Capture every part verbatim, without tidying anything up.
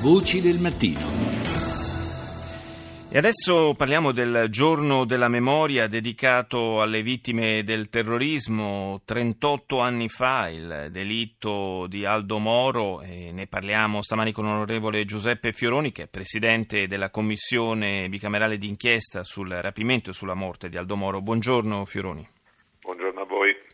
Voci del mattino. E adesso parliamo del giorno della memoria dedicato alle vittime del terrorismo. trentotto anni fa il delitto di Aldo Moro, e ne parliamo stamani con l'onorevole Giuseppe Fioroni, che è presidente della commissione bicamerale d'inchiesta sul rapimento e sulla morte di Aldo Moro. Buongiorno Fioroni. Buongiorno a voi.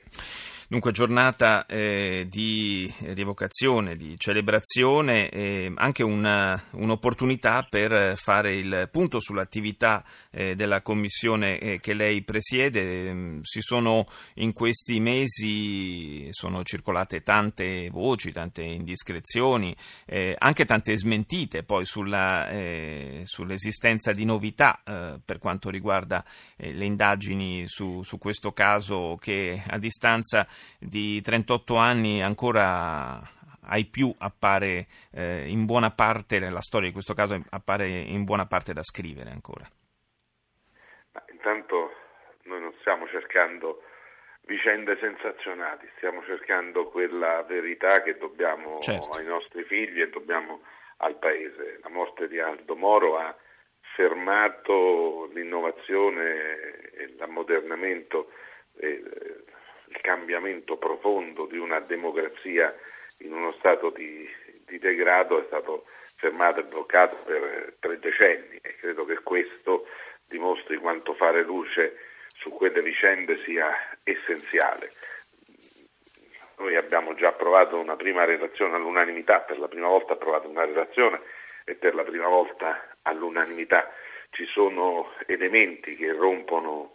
Dunque giornata eh, di rievocazione, di celebrazione, eh, anche una, un'opportunità per fare il punto sull'attività eh, della commissione eh, che lei presiede. Si sono in questi mesi sono circolate tante voci, tante indiscrezioni, eh, anche tante smentite poi sulla, eh, sull'esistenza di novità eh, per quanto riguarda eh, le indagini su, su questo caso che a distanza di trentotto anni ancora ai più appare eh, in buona parte, la storia di questo caso appare in buona parte da scrivere ancora. Ma intanto noi non stiamo cercando vicende sensazionali, stiamo cercando quella verità che dobbiamo certo. ai nostri figli e dobbiamo al Paese. La morte di Aldo Moro ha fermato l'innovazione e l'ammodernamento eh, il cambiamento profondo di una democrazia in uno stato di, di degrado è stato fermato e bloccato per tre decenni, e credo che questo dimostri quanto fare luce su quelle vicende sia essenziale. Noi abbiamo già approvato una prima relazione all'unanimità, per la prima volta approvato una relazione e per la prima volta all'unanimità. Ci sono elementi che rompono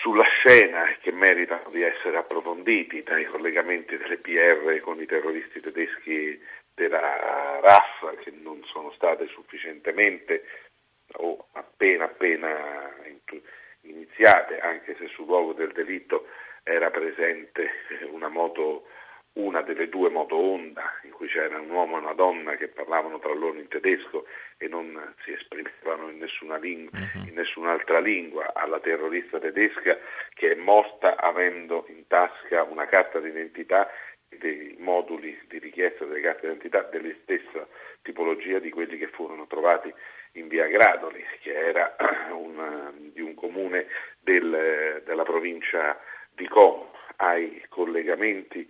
sulla scena che meritano di essere approfonditi, dai collegamenti delle B R con i terroristi tedeschi della R A F che non sono state sufficientemente o appena appena iniziate, anche se sul luogo del delitto era presente una moto, una delle due moto Honda in cui c'era un uomo e una donna che parlavano tra loro in tedesco e non si esprimevano in nessuna ling- in nessun'altra lingua, alla terrorista tedesca che è morta avendo in tasca una carta d'identità e dei moduli di richiesta delle carte d'identità della stessa tipologia di quelli che furono trovati in Via Gradoli, che era una, di un comune del, della provincia di Como. Ai collegamenti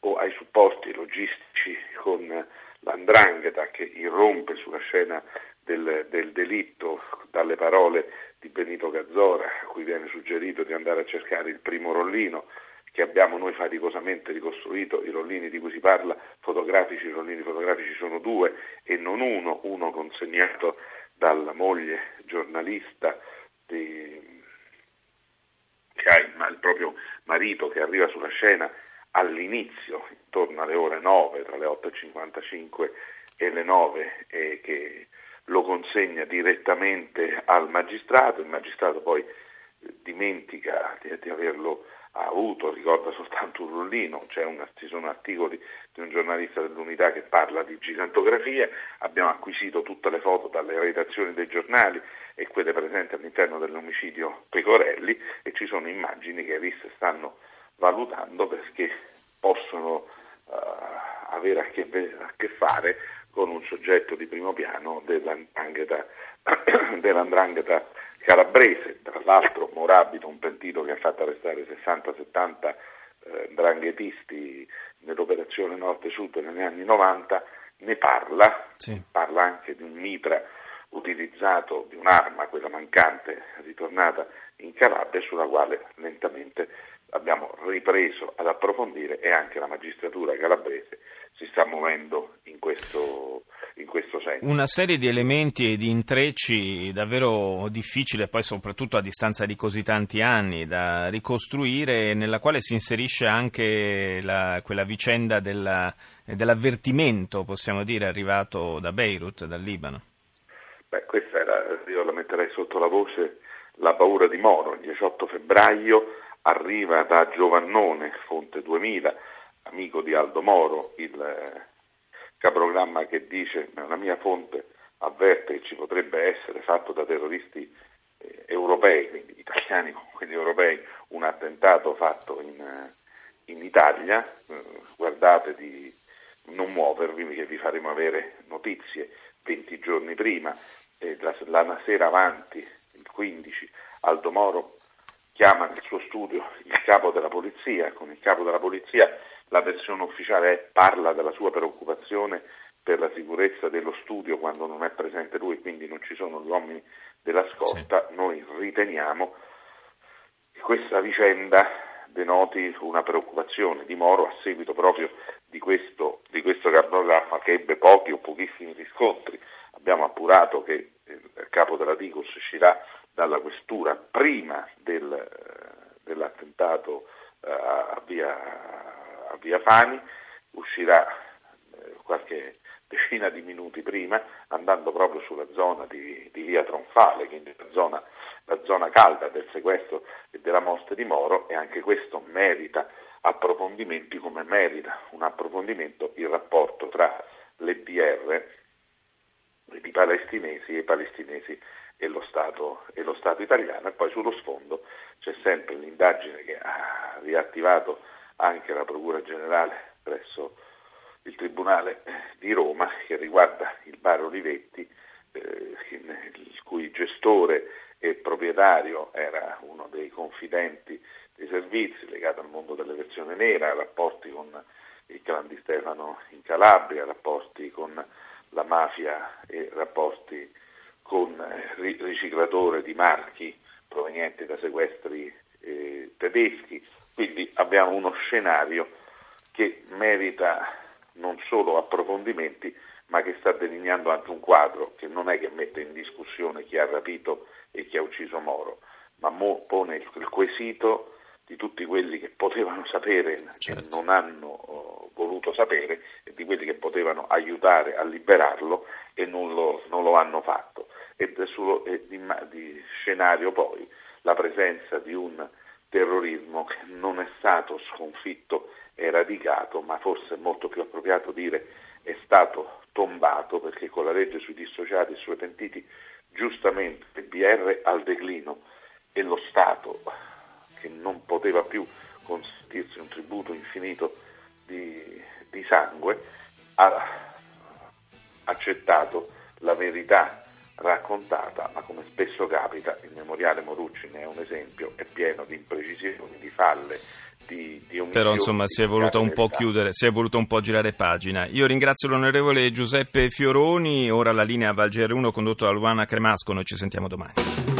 o ai supporti logistici con l'andrangheta che irrompe sulla scena del, del delitto dalle parole di Benito Gazzora, a cui viene suggerito di andare a cercare il primo rollino, che abbiamo noi faticosamente ricostruito. I rollini di cui si parla, fotografici, i rollini fotografici sono due e non uno, uno consegnato dalla moglie giornalista di, che ha il, il proprio marito, che arriva sulla scena all'inizio, intorno alle ore nove, tra le otto e cinquantacinque e le nove, e che lo consegna direttamente al magistrato. Il magistrato poi dimentica di, di averlo avuto, ricorda soltanto un rollino. C'è una, ci sono articoli di un giornalista dell'Unità che parla di gigantografia. Abbiamo acquisito tutte le foto dalle redazioni dei giornali e quelle presenti all'interno dell'omicidio Pecorelli, e ci sono immagini che R I S stanno valutando perché possono uh, avere a che, a che fare con un soggetto di primo piano dell'andrangheta, dell'andrangheta calabrese. Tra l'altro Morabito, un pentito che ha fatto arrestare sessanta settanta eh, ndranghetisti nell'operazione Nord-Sud negli anni novanta, ne parla, sì. Parla anche di un mitra utilizzato, di un'arma, quella mancante, ritornata in Calabria, sulla quale lentamente abbiamo ripreso ad approfondire, e anche la magistratura calabrese si sta muovendo in questo, in questo senso. Una serie di elementi e di intrecci davvero difficile, poi soprattutto a distanza di così tanti anni, da ricostruire, nella quale si inserisce anche la, quella vicenda della, dell'avvertimento, possiamo dire, arrivato da Beirut, dal Libano. Beh, questa era, io la metterei sotto la voce, la paura di Moro. Il diciotto febbraio arriva da Giovannone, fonte duemila, amico di Aldo Moro, il caprogramma che dice: la mia fonte avverte che ci potrebbe essere fatto da terroristi eh, europei, quindi italiani con quelli europei, un attentato fatto in, in Italia, eh, guardate di, non muovervi che vi faremo avere notizie venti giorni prima, eh, la, la sera avanti, il quindici, Aldo Moro chiama nel suo studio il capo della polizia, con il capo della polizia la versione ufficiale è, parla della sua preoccupazione per la sicurezza dello studio quando non è presente lui, quindi non ci sono gli uomini della scorta, sì. Noi riteniamo che questa vicenda denoti una preoccupazione di Moro a seguito proprio di questo, di questo cartogramma che ebbe pochi o pochissimi riscontri. Abbiamo appurato che il capo della DIGOS uscirà dalla questura prima del, dell'attentato a via, a via Fani, uscirà qualche decina di minuti prima andando proprio sulla zona di, di via Tronfale, quindi la zona, la zona calda del sequestro e della morte di Moro, e anche questo merita approfondimenti, come merita un approfondimento il rapporto tra le B R, i palestinesi e i palestinesi e lo Stato, e lo Stato italiano. E poi sullo sfondo c'è sempre l'indagine che ha riattivato anche la Procura Generale presso il Tribunale di Roma che riguarda il bar Olivetti, eh, il cui gestore e proprietario era uno dei confidenti dei servizi legato al mondo delle versioni nera, rapporti con il clan di Stefano in Calabria, rapporti con la mafia e rapporti con riciclatore di marchi provenienti da sequestri eh, tedeschi. Quindi abbiamo uno scenario che merita non solo approfondimenti, ma che sta delineando anche un quadro che non è che mette in discussione chi ha rapito e chi ha ucciso Moro, ma mo pone il quesito di tutti quelli che potevano sapere, certo, e non hanno oh, voluto sapere, e di quelli che potevano aiutare a liberarlo e non lo, non lo hanno fatto. Ed è solo è di, di scenario poi la presenza di un terrorismo che non è stato sconfitto, eradicato, ma forse è molto più appropriato dire è stato tombato, perché con la legge sui dissociati e sui pentiti giustamente il B R al declino e lo Stato che non poteva più consentirsi un tributo infinito di, di sangue ha accettato la verità raccontata, ma come spesso capita il memoriale Morucci ne è un esempio, è pieno di imprecisioni, di falle, di, di però insomma si è voluta un po' chiudere, si è voluto un po' girare pagina. Io ringrazio l'onorevole Giuseppe Fioroni, ora la linea va al G R uno condotto da Luana Cremasco, noi ci sentiamo domani.